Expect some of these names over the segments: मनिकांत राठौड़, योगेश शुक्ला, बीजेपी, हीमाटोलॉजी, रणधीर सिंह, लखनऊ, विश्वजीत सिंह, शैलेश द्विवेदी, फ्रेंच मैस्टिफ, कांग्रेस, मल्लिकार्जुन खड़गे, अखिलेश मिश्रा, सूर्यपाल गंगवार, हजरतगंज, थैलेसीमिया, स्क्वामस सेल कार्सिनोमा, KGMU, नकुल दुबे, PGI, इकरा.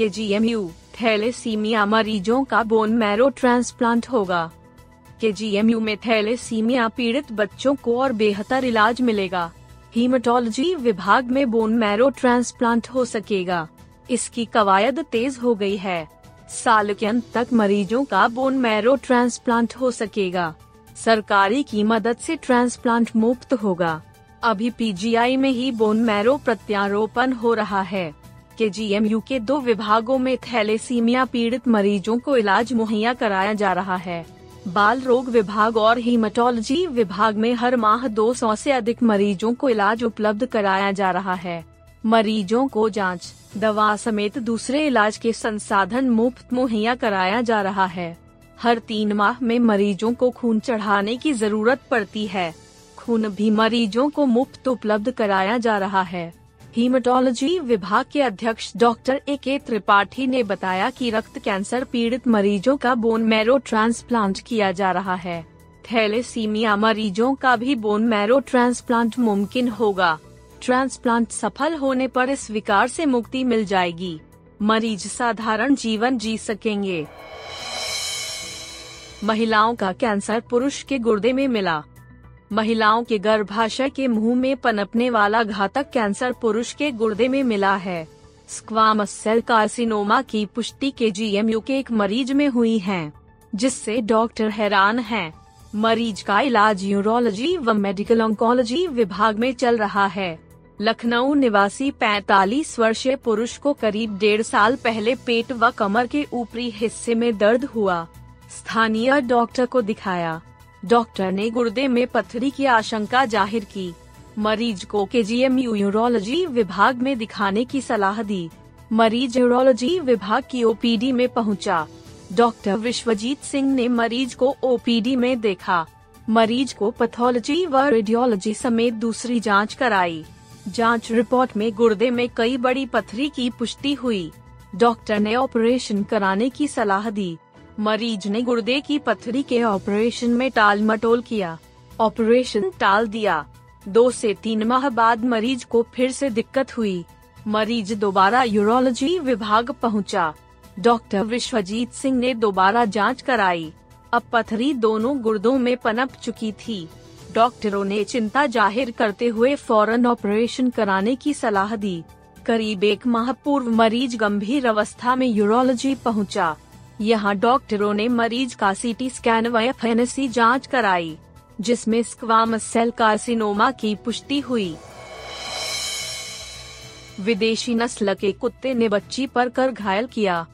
KGMU थैलेसीमिया मरीजों का bone marrow transplant होगा। KGMU में थैलेसीमिया पीड़ित बच्चों को और बेहतर इलाज मिलेगा। हीमाटोलॉजी विभाग में बोन मैरो ट्रांसप्लांट हो सकेगा। इसकी कवायद तेज हो गई है। साल के अंत तक मरीजों का बोन मैरो ट्रांसप्लांट हो सकेगा। सरकारी की मदद से ट्रांसप्लांट मुफ्त होगा। अभी PGI में ही बोन मैरो प्रत्यारोपण हो रहा है। KGMU के 2 विभागों में थैलेसीमिया पीड़ित मरीजों को इलाज मुहैया कराया जा रहा है। बाल रोग विभाग और हीमाटोलॉजी विभाग में हर माह 200 से अधिक मरीजों को इलाज उपलब्ध कराया जा रहा है। मरीजों को जांच, दवा समेत दूसरे इलाज के संसाधन मुफ्त मुहैया कराया जा रहा है। हर 3 माह में मरीजों को खून चढ़ाने की जरूरत पड़ती है। खून भी मरीजों को मुफ्त उपलब्ध कराया जा रहा है। हीमाटोलॉजी विभाग के अध्यक्ष डॉक्टर A K त्रिपाठी ने बताया कि रक्त कैंसर पीड़ित मरीजों का बोन मैरो ट्रांसप्लांट किया जा रहा है। थैलेसीमिया मरीजों का भी बोन मैरो ट्रांसप्लांट मुमकिन होगा। ट्रांसप्लांट सफल होने पर इस विकार से मुक्ति मिल जाएगी। मरीज साधारण जीवन जी सकेंगे। महिलाओं का कैंसर पुरुष के गुर्दे में मिला। महिलाओं के गर्भाशय के मुंह में पनपने वाला घातक कैंसर पुरुष के गुर्दे में मिला है। स्क्वामस सेल कार्सिनोमा की पुष्टि KGMU के एक मरीज में हुई है, जिससे डॉक्टर हैरान हैं। मरीज का इलाज यूरोलॉजी व मेडिकल ऑन्कोलॉजी विभाग में चल रहा है। लखनऊ निवासी 45 वर्षीय पुरुष को करीब 1.5 साल पहले पेट व कमर के ऊपरी हिस्से में दर्द हुआ। स्थानीय डॉक्टर को दिखाया। डॉक्टर ने गुर्दे में पथरी की आशंका जाहिर की। मरीज को KGMU यूरोलॉजी विभाग में दिखाने की सलाह दी। मरीज यूरोलॉजी विभाग की OPD में पहुंचा। डॉक्टर विश्वजीत सिंह ने मरीज को OPD में देखा। मरीज को पैथोलॉजी व रेडियोलॉजी समेत दूसरी जांच कराई। जांच रिपोर्ट में गुर्दे में कई बड़ी पथरी की पुष्टि हुई। डॉक्टर ने ऑपरेशन कराने की सलाह दी। मरीज ने गुर्दे की पथरी के ऑपरेशन में टाल मटोल किया। ऑपरेशन टाल दिया। 2 से 3 माह बाद मरीज को फिर से दिक्कत हुई। मरीज दोबारा यूरोलॉजी विभाग पहुंचा। डॉक्टर विश्वजीत सिंह ने दोबारा जांच कराई। अब पथरी दोनों गुर्दों में पनप चुकी थी। डॉक्टरों ने चिंता जाहिर करते हुए फौरन ऑपरेशन कराने की सलाह दी। करीब 1 माह पूर्व मरीज गंभीर अवस्था में यूरोलॉजी पहुंचा। यहां डॉक्टरों ने मरीज का CT स्कैन व FNC जांच कराई, जिसमें स्क्वामस सेल कार्सिनोमा की पुष्टि हुई। विदेशी नस्ल के कुत्ते ने बच्ची पर कर घायल किया।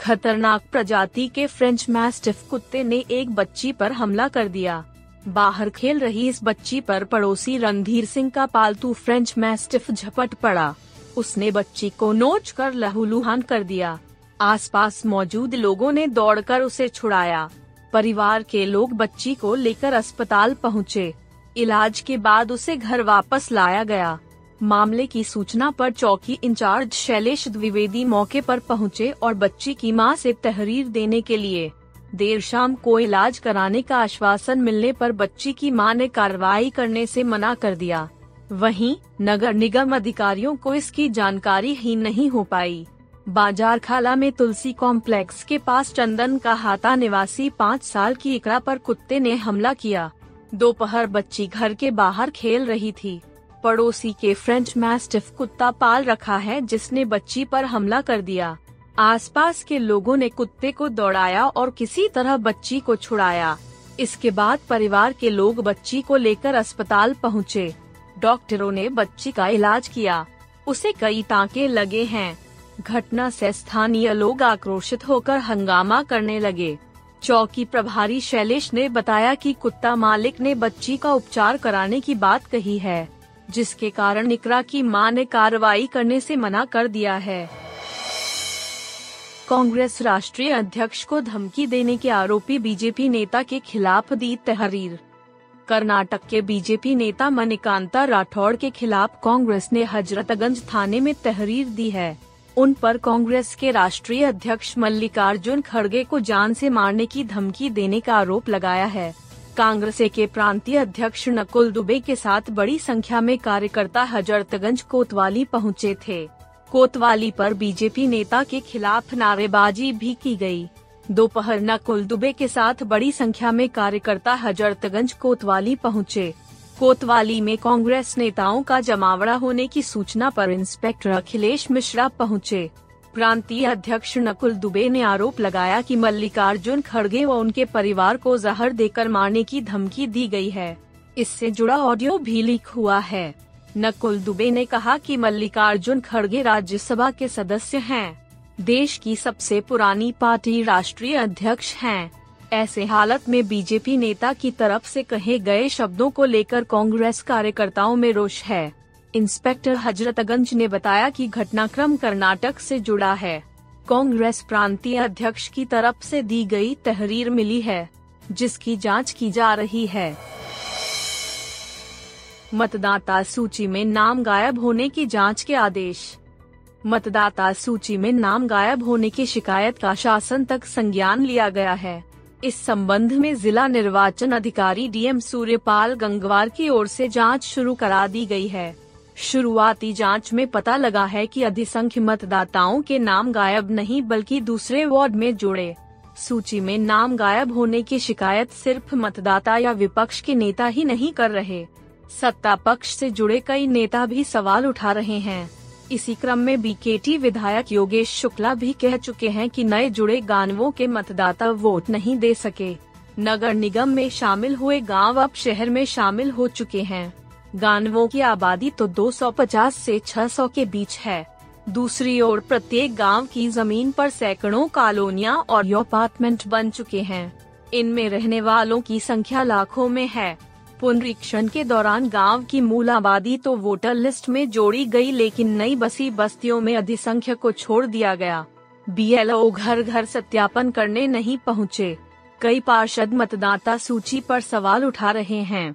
खतरनाक प्रजाति के फ्रेंच मैस्टिफ कुत्ते ने एक बच्ची पर हमला कर दिया। बाहर खेल रही इस बच्ची पर पड़ोसी रणधीर सिंह का पालतू फ्रेंच मैस्टिफ झपट पड़ा। उसने बच्ची को नोच कर लहूलुहान कर दिया। आसपास मौजूद लोगों ने दौड़कर उसे छुड़ाया। परिवार के लोग बच्ची को लेकर अस्पताल पहुंचे। इलाज के बाद उसे घर वापस लाया गया। मामले की सूचना पर चौकी इंचार्ज शैलेश द्विवेदी मौके पर पहुंचे और बच्ची की मां से तहरीर देने के लिए देर शाम को इलाज कराने का आश्वासन मिलने पर बच्ची की मां ने कार्रवाई करने से मना कर दिया। वहीं नगर निगम अधिकारियों को इसकी जानकारी ही नहीं हो पाई। बाजार खाला में तुलसी कॉम्प्लेक्स के पास चंदन का हाता निवासी 5 साल की इकरा पर कुत्ते ने हमला किया। दोपहर बच्ची घर के बाहर खेल रही थी। पड़ोसी के फ्रेंच मैस्टिफ कुत्ता पाल रखा है, जिसने बच्ची पर हमला कर दिया। आसपास के लोगों ने कुत्ते को दौड़ाया और किसी तरह बच्ची को छुड़ाया। इसके बाद परिवार के लोग बच्ची को लेकर अस्पताल पहुँचे। डॉक्टरों ने बच्ची का इलाज किया। उसे कई टाँके लगे हैं। घटना से स्थानीय लोग आक्रोशित होकर हंगामा करने लगे। चौकी प्रभारी शैलेश ने बताया कि कुत्ता मालिक ने बच्ची का उपचार कराने की बात कही है, जिसके कारण इकरा की मां ने कार्रवाई करने से मना कर दिया है। कांग्रेस राष्ट्रीय अध्यक्ष को धमकी देने के आरोपी बीजेपी नेता के खिलाफ दी तहरीर। कर्नाटक के बीजेपी नेता मनिकांत राठौड़ के खिलाफ कांग्रेस ने हजरतगंज थाने में तहरीर दी है। उन पर कांग्रेस के राष्ट्रीय अध्यक्ष मल्लिकार्जुन खड़गे को जान से मारने की धमकी देने का आरोप लगाया है। कांग्रेस के प्रांतीय अध्यक्ष नकुल दुबे के साथ बड़ी संख्या में कार्यकर्ता हजरतगंज कोतवाली पहुंचे थे। कोतवाली पर बीजेपी नेता के खिलाफ नारेबाजी भी की गई। दोपहर नकुल दुबे के साथ बड़ी संख्या में कार्यकर्ता हजरतगंज कोतवाली पहुंचे। कोतवाली में कांग्रेस नेताओं का जमावड़ा होने की सूचना पर इंस्पेक्टर अखिलेश मिश्रा पहुंचे। प्रांतीय अध्यक्ष नकुल दुबे ने आरोप लगाया कि मल्लिकार्जुन खड़गे व उनके परिवार को जहर देकर मारने की धमकी दी गई है। इससे जुड़ा ऑडियो भी लीक हुआ है। नकुल दुबे ने कहा कि मल्लिकार्जुन खड़गे राज्यसभा के सदस्य हैं, देश की सबसे पुरानी पार्टी राष्ट्रीय अध्यक्ष हैं। ऐसे हालत में बीजेपी नेता की तरफ से कहे गए शब्दों को लेकर कांग्रेस कार्यकर्ताओं में रोष है। इंस्पेक्टर हजरतगंज ने बताया कि घटनाक्रम कर्नाटक से जुड़ा है। कांग्रेस प्रांतीय अध्यक्ष की तरफ से दी गई तहरीर मिली है, जिसकी जांच की जा रही है। मतदाता सूची में नाम गायब होने की जांच के आदेश। मतदाता सूची में नाम गायब होने की शिकायत का शासन तक संज्ञान लिया गया है। इस संबंध में जिला निर्वाचन अधिकारी डीएम सूर्यपाल गंगवार की ओर से जांच शुरू करा दी गई है। शुरुआती जांच में पता लगा है कि अधिसंख्य मतदाताओं के नाम गायब नहीं बल्कि दूसरे वार्ड में जुड़े। सूची में नाम गायब होने की शिकायत सिर्फ मतदाता या विपक्ष के नेता ही नहीं कर रहे, सत्ता पक्ष से जुड़े कई नेता भी सवाल उठा रहे हैं। इसी क्रम में बीकेटी विधायक योगेश शुक्ला भी कह चुके हैं कि नए जुड़े गांवों के मतदाता वोट नहीं दे सके। नगर निगम में शामिल हुए गांव अब शहर में शामिल हो चुके हैं। गांवों की आबादी तो 250 से 600 के बीच है। दूसरी ओर प्रत्येक गांव की जमीन पर सैकड़ों कॉलोनियां और अपार्टमेंट बन चुके हैं। इनमें रहने वालों की संख्या लाखों में है। पुनरीक्षण के दौरान गांव की मूल आबादी तो वोटर लिस्ट में जोड़ी गई, लेकिन नई बसी बस्तियों में अधिसंख्यक को छोड़ दिया गया। बीएलओ घर घर सत्यापन करने नहीं पहुंचे। कई पार्षद मतदाता सूची पर सवाल उठा रहे हैं।